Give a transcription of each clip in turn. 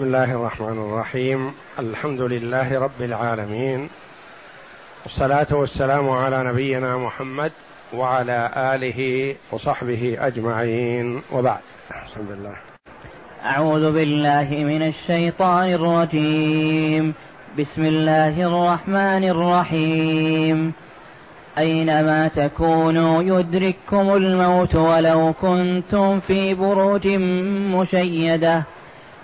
بسم الله الرحمن الرحيم. الحمد لله رب العالمين، والصلاة والسلام على نبينا محمد وعلى آله وصحبه أجمعين، وبعد. الحمد لله. أعوذ بالله من الشيطان الرجيم، بسم الله الرحمن الرحيم. أينما تكونوا يدرككم الموت ولو كنتم في بروج مشيدة،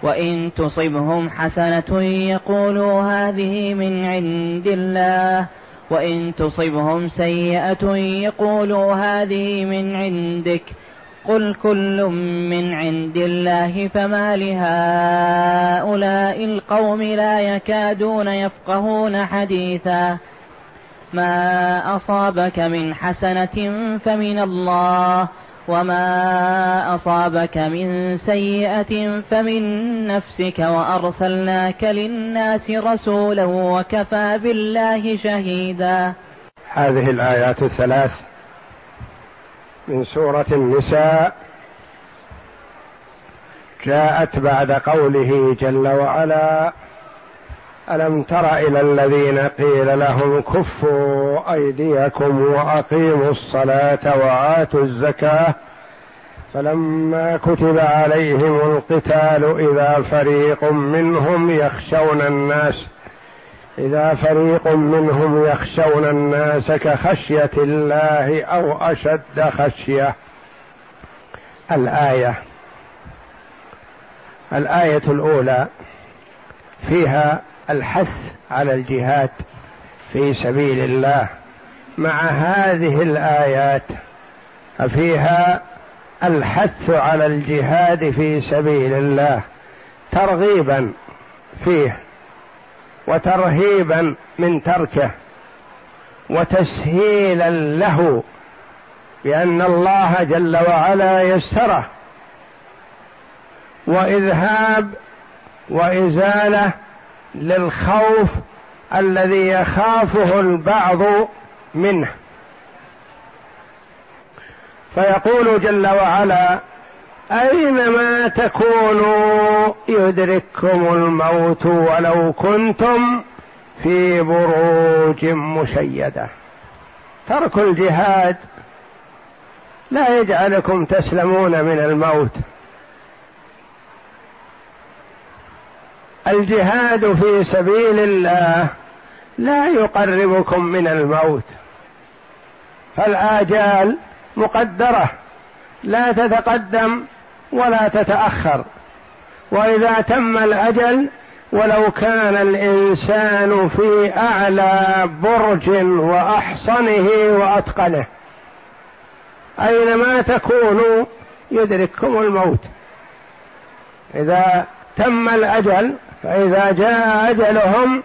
وإن تصبهم حسنة يقولوا هذه من عند الله، وإن تصبهم سيئة يقولوا هذه من عندك، قل كل من عند الله، فما لهؤلاء القوم لا يكادون يفقهون حديثا. ما أصابك من حسنة فمن الله، وما أصابك من سيئة فمن نفسك، وأرسلناك للناس رسولا، وكفى بالله شهيدا. هذه الآيات الثلاث من سورة النساء جاءت بعد قوله جل وعلا: ألم تر إلى الذين قيل لهم كفوا أيديكم وأقيموا الصلاة وآتوا الزكاة فلما كتب عليهم القتال إذا فريق منهم يخشون الناس كخشية الله أو أشد خشية. الآية الأولى فيها الحث على الجهاد في سبيل الله، مع هذه الآيات فيها الحث على الجهاد في سبيل الله ترغيبا فيه وترهيبا من تركه وتسهيلا له، بأن الله جل وعلا يسره وإذهاب وإزالة للخوف الذي يخافه البعض منه. فيقول جل وعلا: أينما تكونوا يدرككم الموت ولو كنتم في بروج مشيدة. ترك الجهاد لا يجعلكم تسلمون من الموت. الجهاد في سبيل الله لا يقربكم من الموت، فالآجال مقدرة لا تتقدم ولا تتأخر، وإذا تم الأجل ولو كان الإنسان في أعلى برج وأحصنه وأتقنه، أينما تكونوا يدرككم الموت إذا تم الأجل، فإذا جاء أجلهم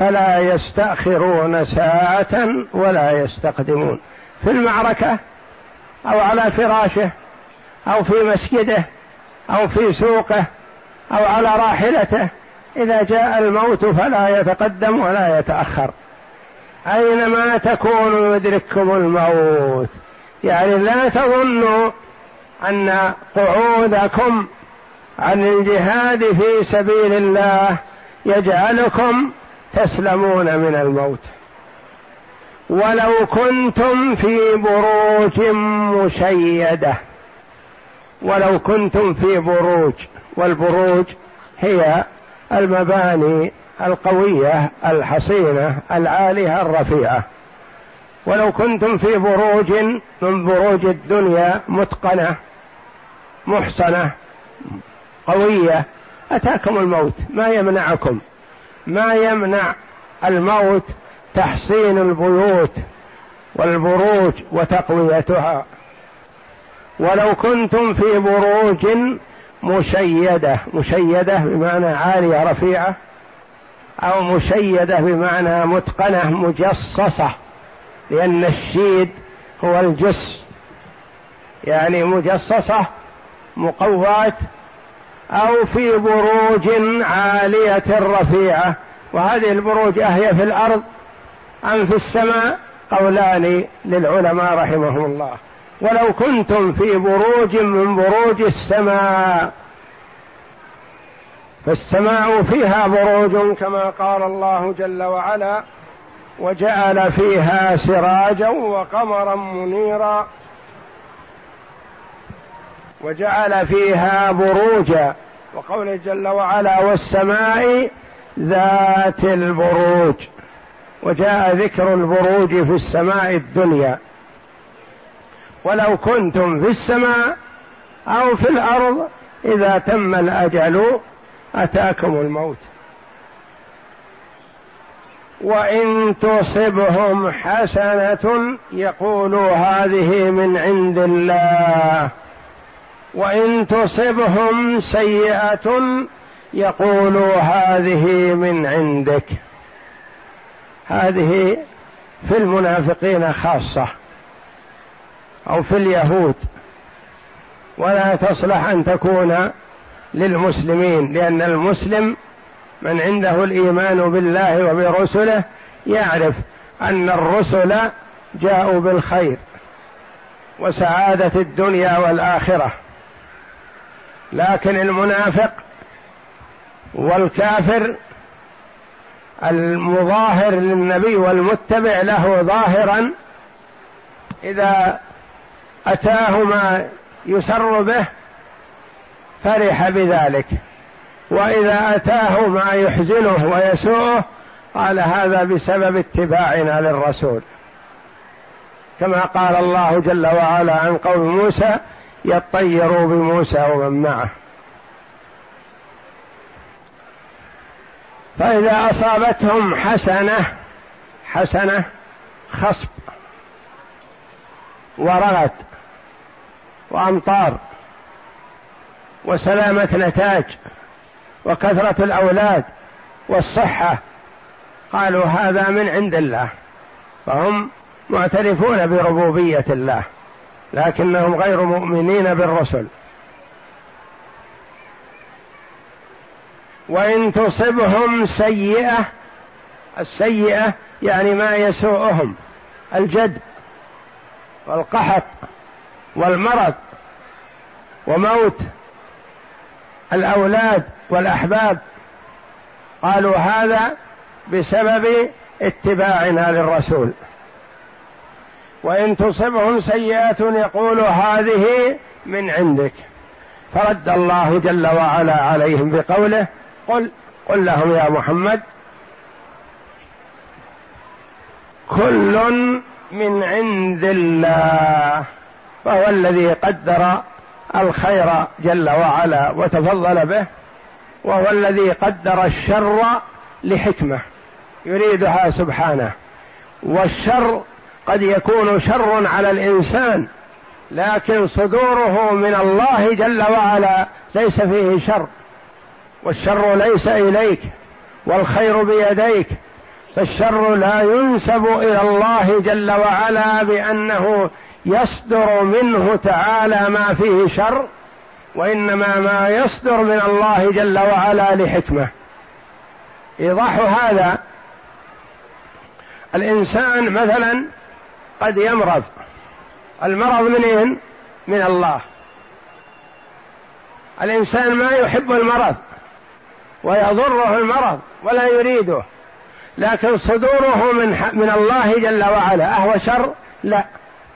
فلا يستأخرون ساعة ولا يستقدمون، في المعركة أو على فراشه أو في مسجده أو في سوقه أو على راحلته، إذا جاء الموت فلا يتقدم ولا يتأخر. أينما تكونوا يدرككم الموت، يعني لا تظنوا أن قعودكم عن الجهاد في سبيل الله يجعلكم تسلمون من الموت. ولو كنتم في بروج مشيدة، ولو كنتم في بروج، والبروج هي المباني القوية الحصينة العالية الرفيعة. ولو كنتم في بروج من بروج الدنيا متقنة محصنة قوية، أتاكم الموت، ما يمنع الموت تحصين البيوت والبروج وتقويتها. ولو كنتم في بروج مشيدة بمعنى عالية رفيعة، أو مشيدة بمعنى متقنة مجصصة، لأن الشيد هو الجص، يعني مجصصة مقوات، أو في بروج عالية رفيعة. وهذه البروج أهي في الأرض أم في السماء؟ قولان للعلماء رحمهم الله. ولو كنتم في بروج من بروج السماء، فالسماء فيها بروج كما قال الله جل وعلا: وجعل فيها سراجا وقمرا منيرا. وجعل فيها بروجا، وقوله جل وعلا: والسماء ذات البروج، وجاء ذكر البروج في السماء الدنيا. ولو كنتم في السماء أو في الأرض إذا تم الأجل أتاكم الموت، وإن تصبهم حسنة يقولوا هذه من عند الله، وإن تصبهم سيئة يقولوا هذه من عندك. هذه في المنافقين خاصة أو في اليهود، ولا تصلح أن تكون للمسلمين، لأن المسلم من عنده الإيمان بالله وبرسله يعرف أن الرسل جاءوا بالخير وسعادة الدنيا والآخرة. لكن المنافق والكافر المظاهر للنبي والمتبع له ظاهرا، إذا أتاه ما يسر به فرح بذلك، وإذا أتاه ما يحزنه ويسوءه قال هذا بسبب اتباعنا للرسول، كما قال الله جل وعلا عن قوم موسى: يطيروا بموسى ومن معه. فإذا أصابتهم حسنة خصب ورغد وأمطار وسلامة نتاج وكثرة الأولاد والصحة، قالوا هذا من عند الله، فهم معترفون بربوبية الله لكنهم غير مؤمنين بالرسل. وإن تصبهم سيئة، السيئة يعني ما يسوءهم، الجد والقحط والمرض وموت الأولاد والأحباب، قالوا هذا بسبب اتباعنا للرسول. وإن تصبهم سيئة يقولوا هذه من عندك. فرد الله جل وعلا عليهم بقوله: قل لهم يا محمد كل من عند الله، فهو الذي قدر الخير جل وعلا وتفضل به، وهو الذي قدر الشر لحكمة يريدها سبحانه. والشر قد يكون شر على الإنسان، لكن صدوره من الله جل وعلا ليس فيه شر، والشر ليس إليك والخير بيديك، فالشر لا ينسب إلى الله جل وعلا بأنه يصدر منه تعالى ما فيه شر، وإنما ما يصدر من الله جل وعلا لحكمة. إيضاح هذا: الإنسان مثلا قد يمرض، المرض منين؟ من الله. الإنسان ما يحب المرض ويضره المرض ولا يريده، لكن صدوره من الله جل وعلا أهو شر؟ لا،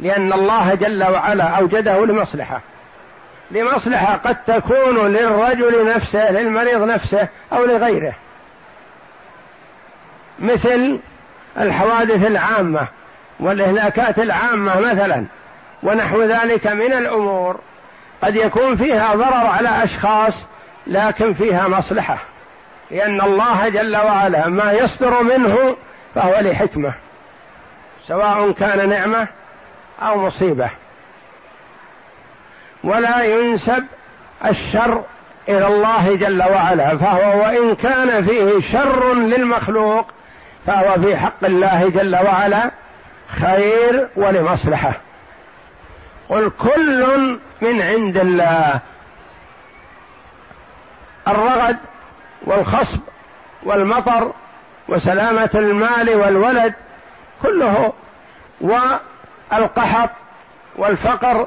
لأن الله جل وعلا أوجده لمصلحة قد تكون للرجل نفسه، للمريض نفسه، أو لغيره، مثل الحوادث العامة والإهلاكات العامة مثلا ونحو ذلك من الأمور، قد يكون فيها ضرر على أشخاص لكن فيها مصلحة، لأن الله جل وعلا ما يصدر منه فهو لحكمة، سواء كان نعمة أو مصيبة. ولا ينسب الشر إلى الله جل وعلا، فهو وإن كان فيه شر للمخلوق فهو في حق الله جل وعلا خير ولمصلحة. قل كل من عند الله. الرغد والخصب والمطر وسلامة المال والولد كله، والقحط والفقر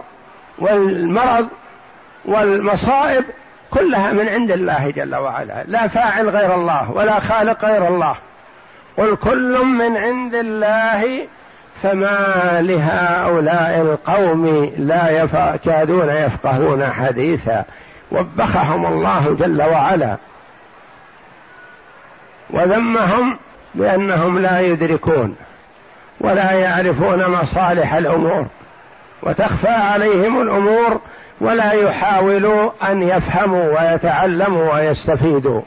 والمرض والمصائب كلها من عند الله جل وعلا، لا فاعل غير الله ولا خالق غير الله. قل كل من عند الله فما لهؤلاء القوم لا يكادون يفقهون حديثا. وبخهم الله جل وعلا وذمهم بأنهم لا يدركون ولا يعرفون مصالح الأمور، وتخفى عليهم الأمور ولا يحاولوا أن يفهموا ويتعلموا ويستفيدوا.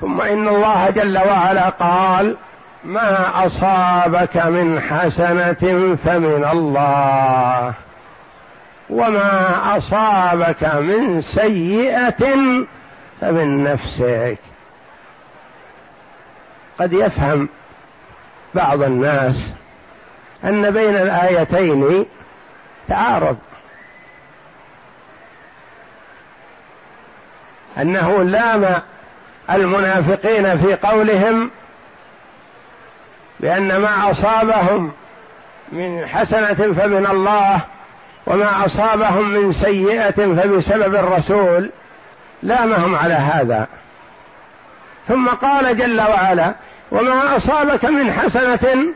ثم إن الله جل وعلا قال: ما أصابك من حسنة فمن الله وما أصابك من سيئة فمن نفسك. قد يفهم بعض الناس أن بين الآيتين تعارض، أنه لام المنافقين في قولهم بأن ما أصابهم من حسنة فمن الله وما أصابهم من سيئة فبسبب الرسول، لامهم على هذا. ثم قال جل وعلا: وما أصابك من حسنة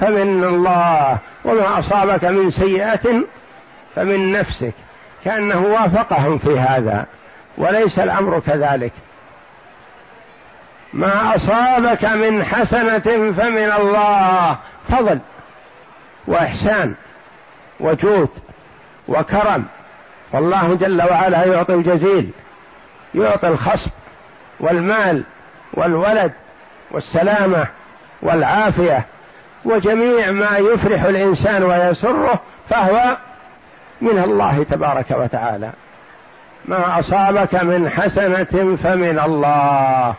فمن الله وما أصابك من سيئة فمن نفسك، كأنه وافقهم في هذا، وليس الأمر كذلك. ما أصابك من حسنة فمن الله فضل وإحسان وجود وكرم، والله جل وعلا يعطي الجزيل، يعطي الخصب والمال والولد والسلامة والعافية وجميع ما يفرح الإنسان ويسره، فهو من الله تبارك وتعالى. ما أصابك من حسنة فمن الله،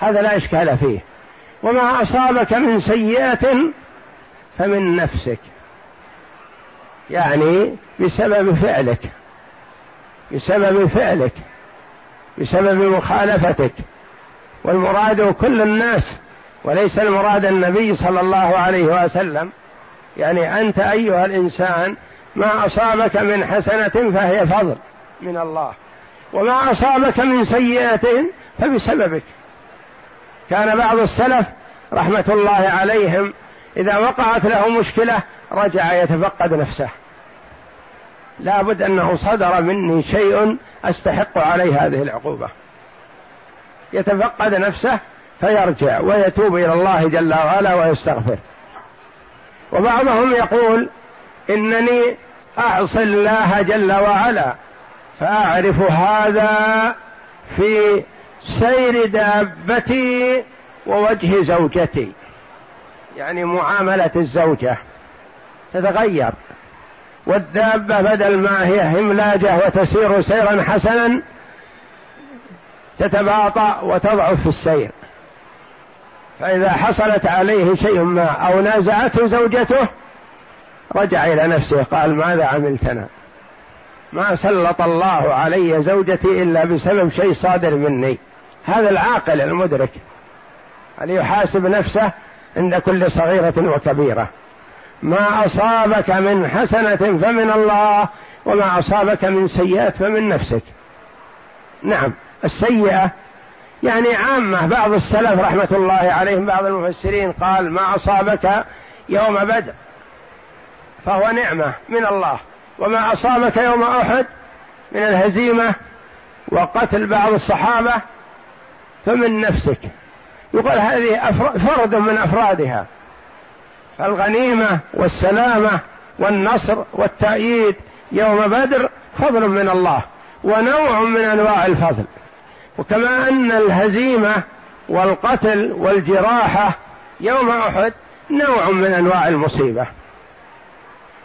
هذا لا إشكال فيه. وما أصابك من سيئة فمن نفسك، يعني بسبب فعلك بسبب مخالفتك. والمراد كل الناس، وليس المراد النبي صلى الله عليه وسلم، يعني أنت أيها الإنسان ما أصابك من حسنة فهي فضل من الله، وما أصابك من سيئة فبسببك. كان بعض السلف رحمة الله عليهم إذا وقعت له مشكلة رجع يتفقد نفسه، لا بد أنه صدر مني شيء أستحق عليه هذه العقوبة، يتفقد نفسه فيرجع ويتوب إلى الله جل وعلا ويستغفر. وبعضهم يقول: إنني أعصي الله جل وعلا فأعرف هذا في سير دابتي ووجه زوجتي، يعني معاملة الزوجة تتغير، والدابة بدل ما هي هملاجة وتسير سيرا حسنا تتباطأ وتضعف في السير، فإذا حصلت عليه شيء ما أو نازعته زوجته رجع إلى نفسه قال: ماذا عملتنا؟ ما سلط الله علي زوجتي إلا بسبب شيء صادر مني. هذا العاقل المدرك أن يحاسب نفسه عند كل صغيرة وكبيرة. ما أصابك من حسنة فمن الله وما أصابك من سيئة فمن نفسك. نعم، السيئة يعني عامة. بعض السلف رحمة الله عليهم بعض المفسرين قال: ما أصابك يوم بدر فهو نعمة من الله، وما أصابك يوم أحد من الهزيمة وقتل بعض الصحابة فمن نفسك. يقال هذه فرد من أفرادها، فالغنيمة والسلامة والنصر والتأييد يوم بدر فضل من الله ونوع من أنواع الفضل، وكما أن الهزيمة والقتل والجراحة يوم أحد نوع من أنواع المصيبة.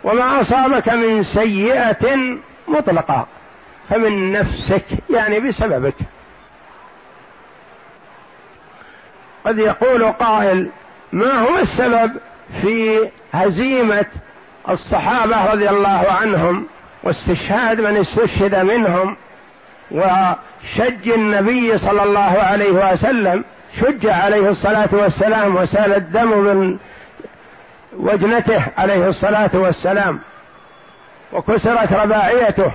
وما أصابك من سيئة مطلقة فمن نفسك، يعني بسببك. قد يقول قائل: ما هو السبب في هزيمة الصحابة رضي الله عنهم واستشهاد من استشهد منهم وشج النبي صلى الله عليه وسلم، شج عليه الصلاة والسلام وسال الدم من وجنته عليه الصلاة والسلام وكسرت رباعيته،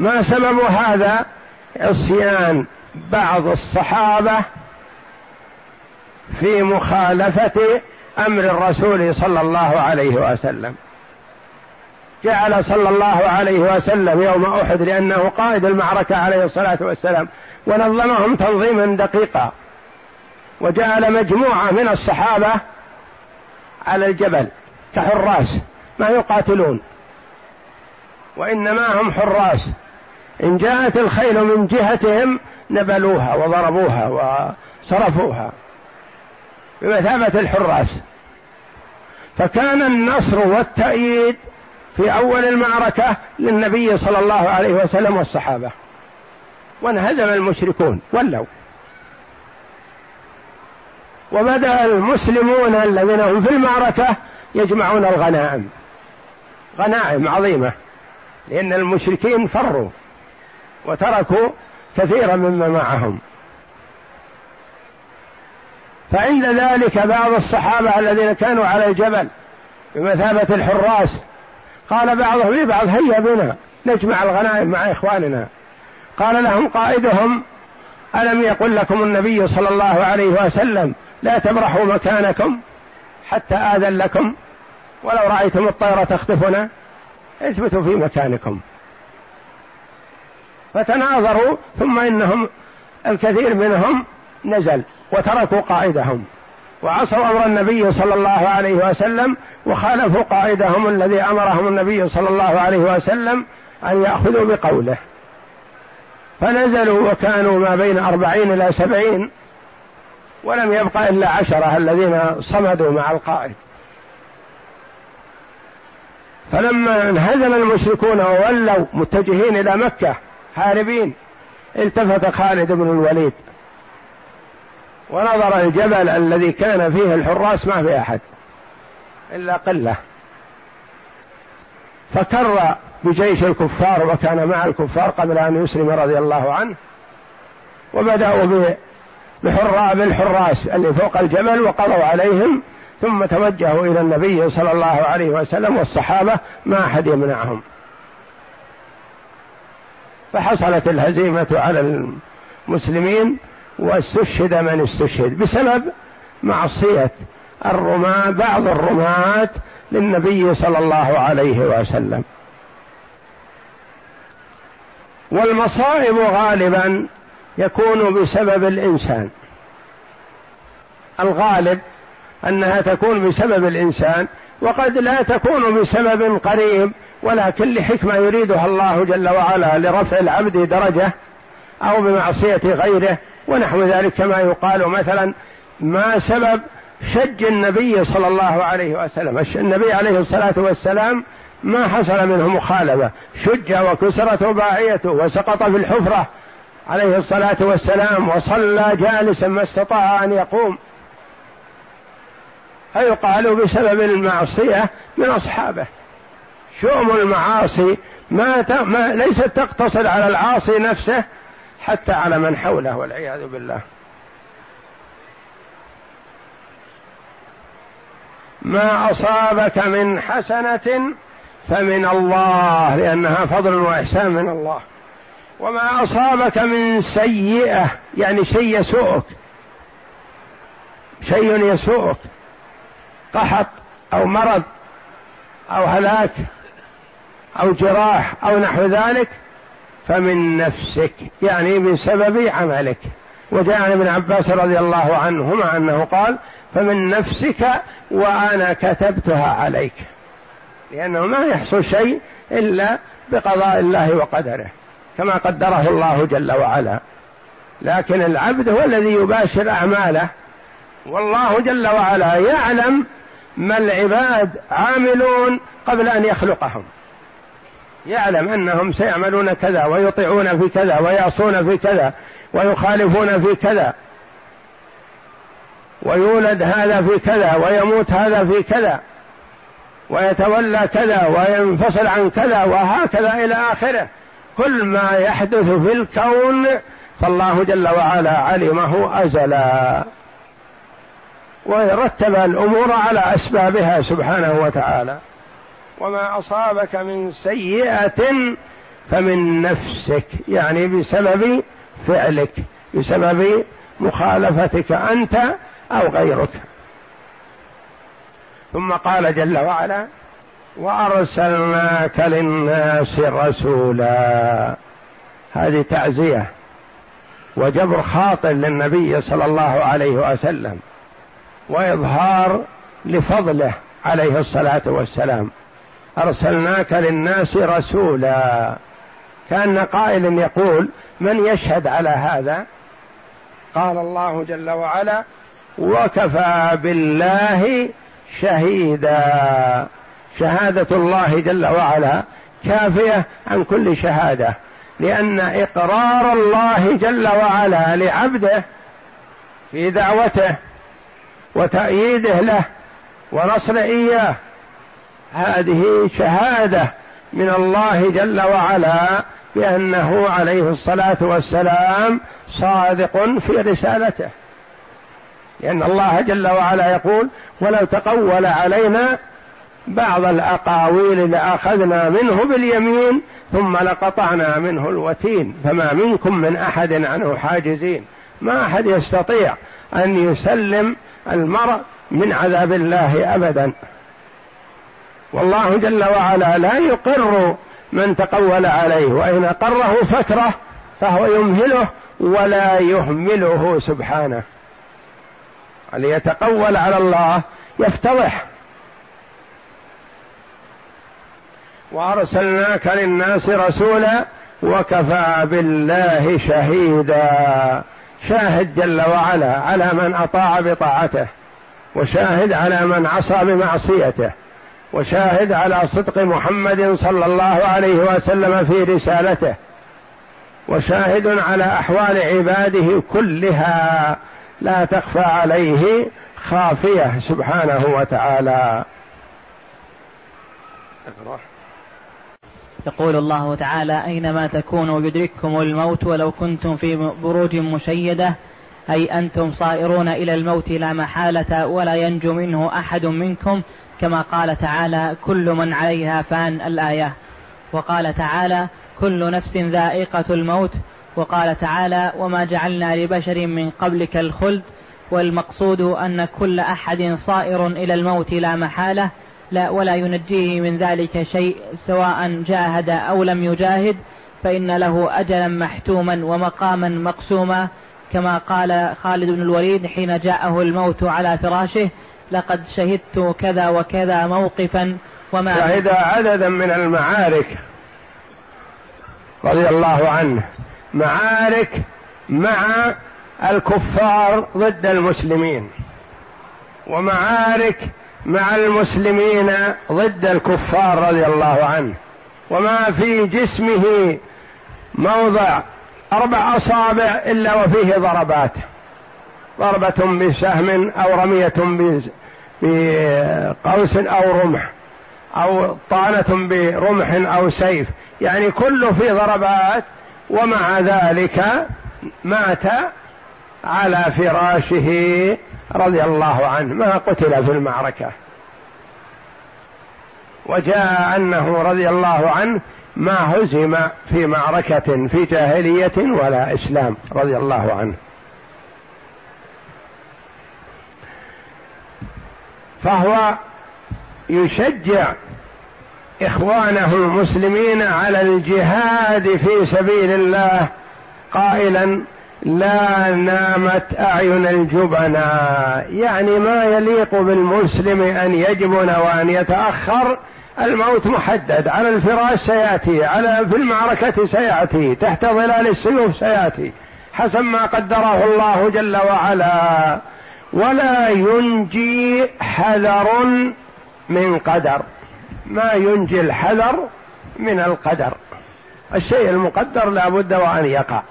ما سبب هذا؟ عصيان بعض الصحابة في مخالفة أمر الرسول صلى الله عليه وسلم. جعل صلى الله عليه وسلم يوم أحد، لأنه قائد المعركة عليه الصلاة والسلام، ونظمهم تنظيما دقيقا، وجعل مجموعة من الصحابة على الجبل كحراس، ما يقاتلون وإنما هم حراس. إن جاءت الخيل من جهتهم نبلوها وضربوها وصرفوها بمثابة الحراس. فكان النصر والتأييد في أول المعركة للنبي صلى الله عليه وسلم والصحابة، وانهزم المشركون ولوا، وبدأ المسلمون الذين هم في المعركة يجمعون الغنائم، غنائم عظيمة، لأن المشركين فروا وتركوا كثيرا مما معهم. فعند ذلك بعض الصحابة الذين كانوا على الجبل بمثابة الحراس قال بعضهم لبعض: هيا بنا نجمع الغنائم مع إخواننا. قال لهم قائدهم: ألم يقل لكم النبي صلى الله عليه وسلم لا تبرحوا مكانكم حتى آذن لكم، ولو رأيتم الطير تخطفنا اثبتوا في مكانكم. فتناظروا، ثم إنهم الكثير منهم نزل وتركوا قائدهم وعصوا أمر النبي صلى الله عليه وسلم، وخالفوا قائدهم الذي أمرهم النبي صلى الله عليه وسلم أن يأخذوا بقوله. فنزلوا وكانوا ما بين 40 إلى 70، ولم يبقى إلا 10 الذين صمدوا مع القائد. فلما انهزم المشركون وولوا متجهين إلى مكة هاربين، التفت خالد بن الوليد ونظر الجبل الذي كان فيه الحراس ما في أحد إلا قلة، فكر بجيش الكفار وكان مع الكفار قبل أن يسلم رضي الله عنه، وبدأوا بالحراس اللي فوق الجبل وقضوا عليهم، ثم توجهوا إلى النبي صلى الله عليه وسلم والصحابة، ما أحد يمنعهم. فحصلت الهزيمة على المسلمين، واستشهد من استشهد بسبب معصية الرماة، بعض الرماة للنبي صلى الله عليه وسلم. والمصائب غالبا يكون بسبب الإنسان، الغالب أنها تكون بسبب الإنسان، وقد لا تكون بسبب قريب، ولكن لحكمة يريدها الله جل وعلا لرفع العبد درجة، أو بمعصية غيره ونحو ذلك. كما يقال مثلا: ما سبب شج النبي صلى الله عليه وسلم؟ النبي عليه الصلاة والسلام ما حصل منه مخالفة، شج وكسرت رباعيته وسقط في الحفرة عليه الصلاة والسلام، وصلى جالسا ما استطاع أن يقوم. فيقال بسبب المعصية من أصحابه. شؤم المعاصي ما ليست تقتصر على العاصي نفسه، حتى على من حوله والعياذ بالله. ما أصابك من حسنة فمن الله، لأنها فضل وإحسان من الله. وما أصابك من سيئة، يعني شيء يسوءك، قحط أو مرض أو هلاك أو جراح أو نحو ذلك، فمن نفسك، يعني بسبب عملك. وجاء عن ابن عباس رضي الله عنهما أنه قال: فمن نفسك وأنا كتبتها عليك، لأنه ما يحصل شيء إلا بقضاء الله وقدره كما قدره الله جل وعلا، لكن العبد هو الذي يباشر أعماله، والله جل وعلا يعلم ما العباد عاملون قبل أن يخلقهم، يعلم أنهم سيعملون كذا ويطيعون في كذا ويعصون في كذا ويخالفون في كذا، ويولد هذا في كذا ويموت هذا في كذا، ويتولى كذا وينفصل عن كذا، وهكذا إلى آخره. كل ما يحدث في الكون فالله جل وعلا علمه أزلا، ويرتب الأمور على أسبابها سبحانه وتعالى. وما أصابك من سيئة فمن نفسك، يعني بسبب فعلك، بسبب مخالفتك أنت أو غيرك. ثم قال جل وعلا: وأرسلناك للناس رسولا. هذه تعزية وجبر خاطر للنبي صلى الله عليه وسلم وإظهار لفضله عليه الصلاة والسلام. أرسلناك للناس رسولا، كأن قائل يقول: من يشهد على هذا؟ قال الله جل وعلا: وكفى بالله شهيدا. شهادة الله جل وعلا كافية عن كل شهادة، لأن إقرار الله جل وعلا لعبده في دعوته وتأييده له ونصر إياه، هذه شهادة من الله جل وعلا بأنه عليه الصلاة والسلام صادق في رسالته، لأن الله جل وعلا يقول: ولو تقول علينا بعض الأقاويل لأخذنا منه باليمين ثم لقطعنا منه الوتين فما منكم من أحد عنه حاجزين. ما أحد يستطيع أن يسلم المرء من عذاب الله أبدا، والله جل وعلا لا يقر من تقول عليه، وإن قره فترة فهو يمهله ولا يهمله سبحانه. ليتقول على الله يفتضح. وأرسلناك للناس رسولا وكفى بالله شهيدا. شاهد جل وعلا على من أطاع بطاعته، وشاهد على من عصى بمعصيته، وشاهد على صدق محمد صلى الله عليه وسلم في رسالته، وشاهد على أحوال عباده كلها لا تخفى عليه خافية سبحانه وتعالى. يقول الله تعالى: أينما تكونوا يدرككم الموت ولو كنتم في بروج مشيدة، أي أنتم صائرون إلى الموت لا محالة ولا ينجو منه أحد منكم، كما قال تعالى: كل من عليها فان. الآية. وقال تعالى: كل نفس ذائقة الموت. وقال تعالى: وما جعلنا لبشر من قبلك الخلد. والمقصود أن كل أحد صائر إلى الموت لا محالة ولا ينجيه من ذلك شيء، سواء جاهد أو لم يجاهد، فإن له أجلا محتوما ومقاما مقسوما، كما قال خالد بن الوليد حين جاءه الموت على فراشه: لقد شهدت كذا وكذا موقفا. وما شهد عددا من المعارك رضي الله عنه، معارك مع الكفار ضد المسلمين، ومعارك مع المسلمين ضد الكفار رضي الله عنه، وما في جسمه موضع 4 أصابع إلا وفيه ضربات، ضربة بسهم أو رمية بقوس أو رمح أو طعنة برمح أو سيف، يعني كله في ضربات، ومع ذلك مات على فراشه رضي الله عنه، ما قتل في المعركة. وجاء أنه رضي الله عنه ما هزم في معركة في جاهلية ولا إسلام رضي الله عنه. فهو يشجع إخوانه المسلمين على الجهاد في سبيل الله قائلا: لا نامت أعين الجبناء، يعني ما يليق بالمسلم أن يجبن وأن يتأخر. الموت محدد، على الفراش سيأتي، في المعركة سيأتي، تحت ظلال السيوف سيأتي، حسب ما قدره الله جل وعلا. ولا ينجي حذر من قدر، ما ينجي الحذر من القدر، الشيء المقدر لا بد وأن يقع.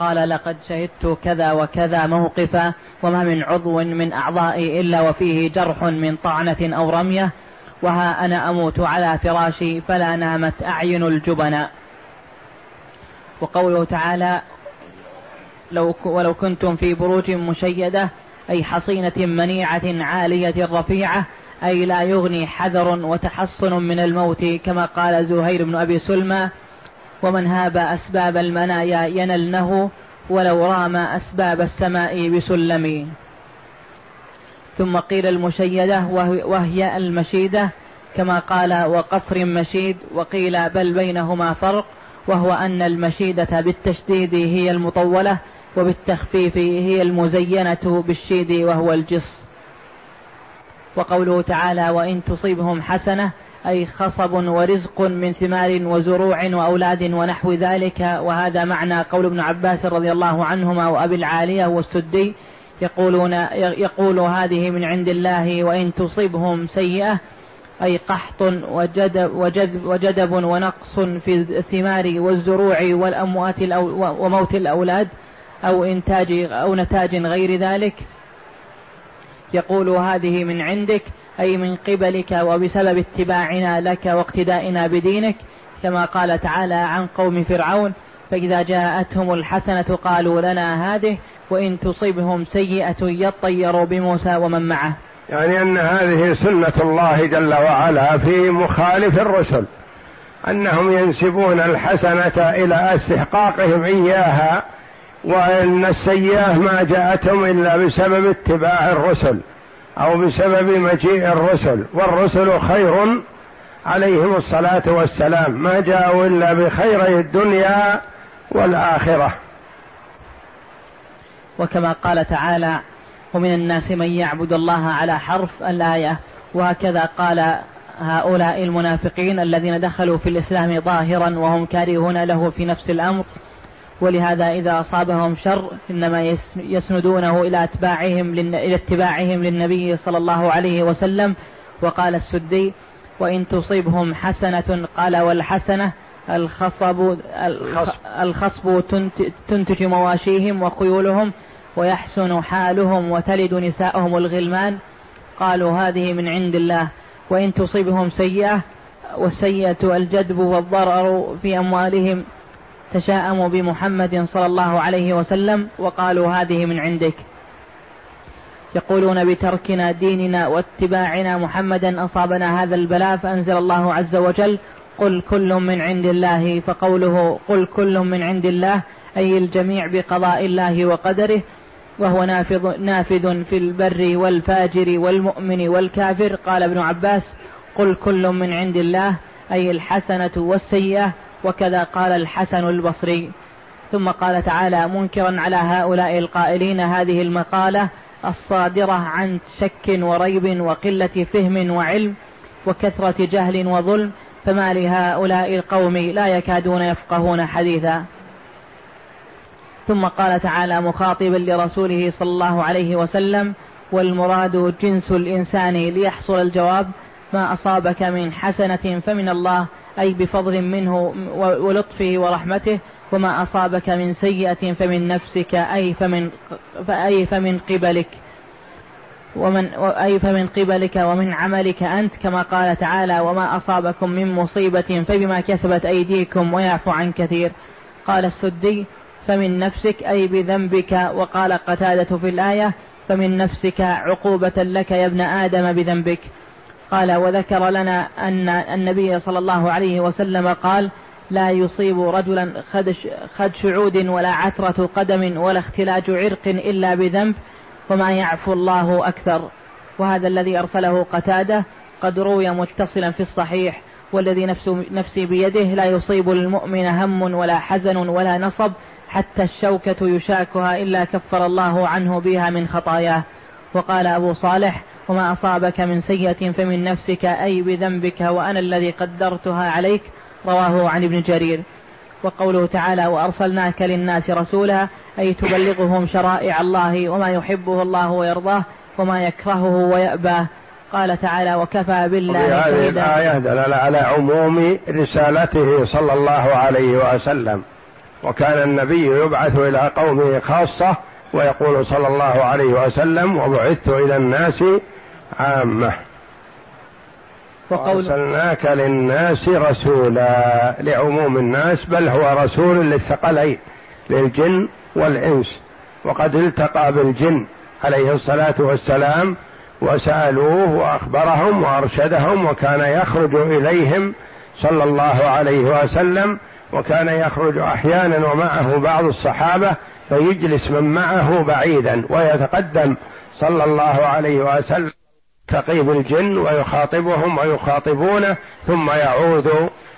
قال: لقد شهدت كذا وكذا موقفا. وما من عضو من أعضائي إلا وفيه جرح من طعنة أو رمية، وها أنا أموت على فراشي فلا نامت أعين الجبناء. وقوله تعالى: ولو كنتم في بروج مشيدة، أي حصينة منيعة عالية رفيعة، أي لا يغني حذر وتحصن من الموت كما قال زهير بن أبي سلمى: ومن هاب أسباب المنايا ينلنه ولو رام أسباب السماء بسلمي. ثم قيل المشيدة وهي المشيدة كما قال: وقصر مشيد. وقيل بل بينهما فرق، وهو أن المشيدة بالتشديد هي المطولة، وبالتخفيف هي المزينة بالشيد وهو الجص. وقوله تعالى: وإن تصيبهم حسنة، أي خصب ورزق من ثمار وزروع وأولاد ونحو ذلك. وهذا معنى قول ابن عباس رضي الله عنهما وأبي العالية والسدي يقول هذه من عند الله: وإن تصيبهم سيئة، أي قحط وجدب ونقص في الثمار والزروع والأموات وموت الأولاد أو إنتاج أو نتاج غير ذلك. يقول هذه من عندك، أي من قبلك وبسبب اتباعنا لك واقتدائنا بدينك، كما قال تعالى عن قوم فرعون: فإذا جاءتهم الحسنة قالوا لنا هذه، وإن تصيبهم سيئة يطيروا بموسى ومن معه. يعني أن هذه سنة الله جل وعلا في مخالف الرسل، أنهم ينسبون الحسنة إلى استحقاقهم إياها، وأن السيئة ما جاءتهم إلا بسبب اتباع الرسل أو بسبب مجيء الرسل، والرسل خير عليهم الصلاة والسلام، ما جاءوا إلا بخيري الدنيا والآخرة. وكما قال تعالى: ومن الناس من يعبد الله على حرف، الآية. وهكذا قال هؤلاء المنافقين الذين دخلوا في الإسلام ظاهرا وهم كارهون له في نفس الأمر، ولهذا إذا أصابهم شر إنما يسندونه إلى اتباعهم للنبي صلى الله عليه وسلم. وقال السدي: وإن تصيبهم حسنة، قال: والحسنة الخصب تنتج مواشيهم وخيولهم، ويحسن حالهم وتلد نساءهم الغلمان. قالوا هذه من عند الله. وإن تصيبهم سيئة، والسيئة الجدب والضرر في أموالهم، تشاءموا بمحمد صلى الله عليه وسلم وقالوا هذه من عندك. يقولون بتركنا ديننا واتباعنا محمدا أصابنا هذا البلاء، فأنزل الله عز وجل: قل كل من عند الله. فقوله قل كل من عند الله أي الجميع بقضاء الله وقدره، وهو نافذ في البر والفاجر والمؤمن والكافر. قال ابن عباس: قل كل من عند الله، أي الحسنة والسيئة، وكذا قال الحسن البصري. ثم قال تعالى منكرا على هؤلاء القائلين هذه المقالة الصادرة عن شك وريب وقلة فهم وعلم وكثرة جهل وظلم: فما لهؤلاء القوم لا يكادون يفقهون حديثا. ثم قال تعالى مخاطبا لرسوله صلى الله عليه وسلم: والمراد جنس الإنسان ليحصل الجواب: ما أصابك من حسنة فمن الله، أي بفضل منه ولطفه ورحمته، وما أصابك من سيئة فمن نفسك، أي فمن قبلك ومن عملك أنت، كما قال تعالى: وما أصابكم من مصيبة فبما كسبت أيديكم ويعفو عن كثير. قال السدي: فمن نفسك، أي بذنبك. وقال قتادة في الآية: فمن نفسك عقوبة لك يا ابن آدم بذنبك. قال: وذكر لنا أن النبي صلى الله عليه وسلم قال: لا يصيب رجلا خد شعود ولا عثرة قدم ولا اختلاج عرق إلا بذنب، وما يعفو الله أكثر. وهذا الذي أرسله قتادة قد روي متصلا في الصحيح. والذي نفسي بيده لا يصيب المؤمن هم ولا حزن ولا نصب حتى الشوكة يشاكها إلا كفر الله عنه بها من خطاياه. وقال أبو صالح: وما أصابك من سيئة فمن نفسك، أي بذنبك، وأنا الذي قدرتها عليك. رواه عن ابن جرير. وقوله تعالى: وأرسلناك للناس رسولا، أي تبلغهم شرائع الله وما يحبه الله ويرضاه وما يكرهه ويأباه. قال تعالى: وكفى بالله شهيدا. هذه الآية دلالة على عموم رسالته صلى الله عليه وسلم، وكان النبي يبعث إلى قومه خاصة، ويقول صلى الله عليه وسلم: وبعثت إلى الناس عامة. وأرسلناك للناس رسولا لعموم الناس، بل هو رسول للثقلين للجن والإنس، وقد التقى بالجن عليه الصلاة والسلام وسألوه وأخبرهم وأرشدهم، وكان يخرج إليهم صلى الله عليه وسلم، وكان يخرج أحيانا ومعه بعض الصحابة فيجلس من معه بعيدا، ويتقدم صلى الله عليه وسلم تقيب الجن ويخاطبهم ويخاطبونه، ثم يعود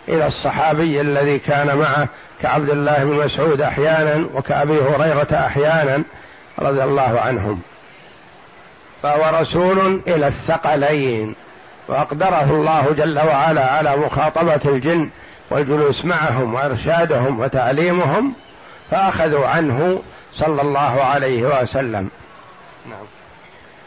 إلى الصحابي الذي كان معه كعبد الله بن مسعود أحيانا وكأبي هريرة أحيانا رضي الله عنهم. فهو رسول إلى الثقلين، وأقدره الله جل وعلا على مخاطبة الجن والجلوس معهم وإرشادهم وتعليمهم، فأخذوا عنه صلى الله عليه وسلم. نعم.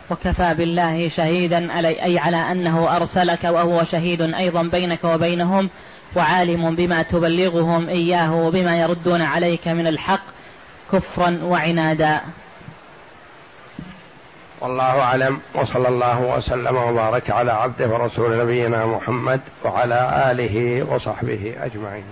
وكفى بالله شهيدا علي، أي على أنه أرسلك وهو شهيد أيضا بينك وبينهم، وعالم بما تبلغهم إياه وبما يردون عليك من الحق كفرا وعنادا. والله أعلم، وصلى الله وسلم وبارك على عبده ورسول نبينا محمد وعلى آله وصحبه أجمعين.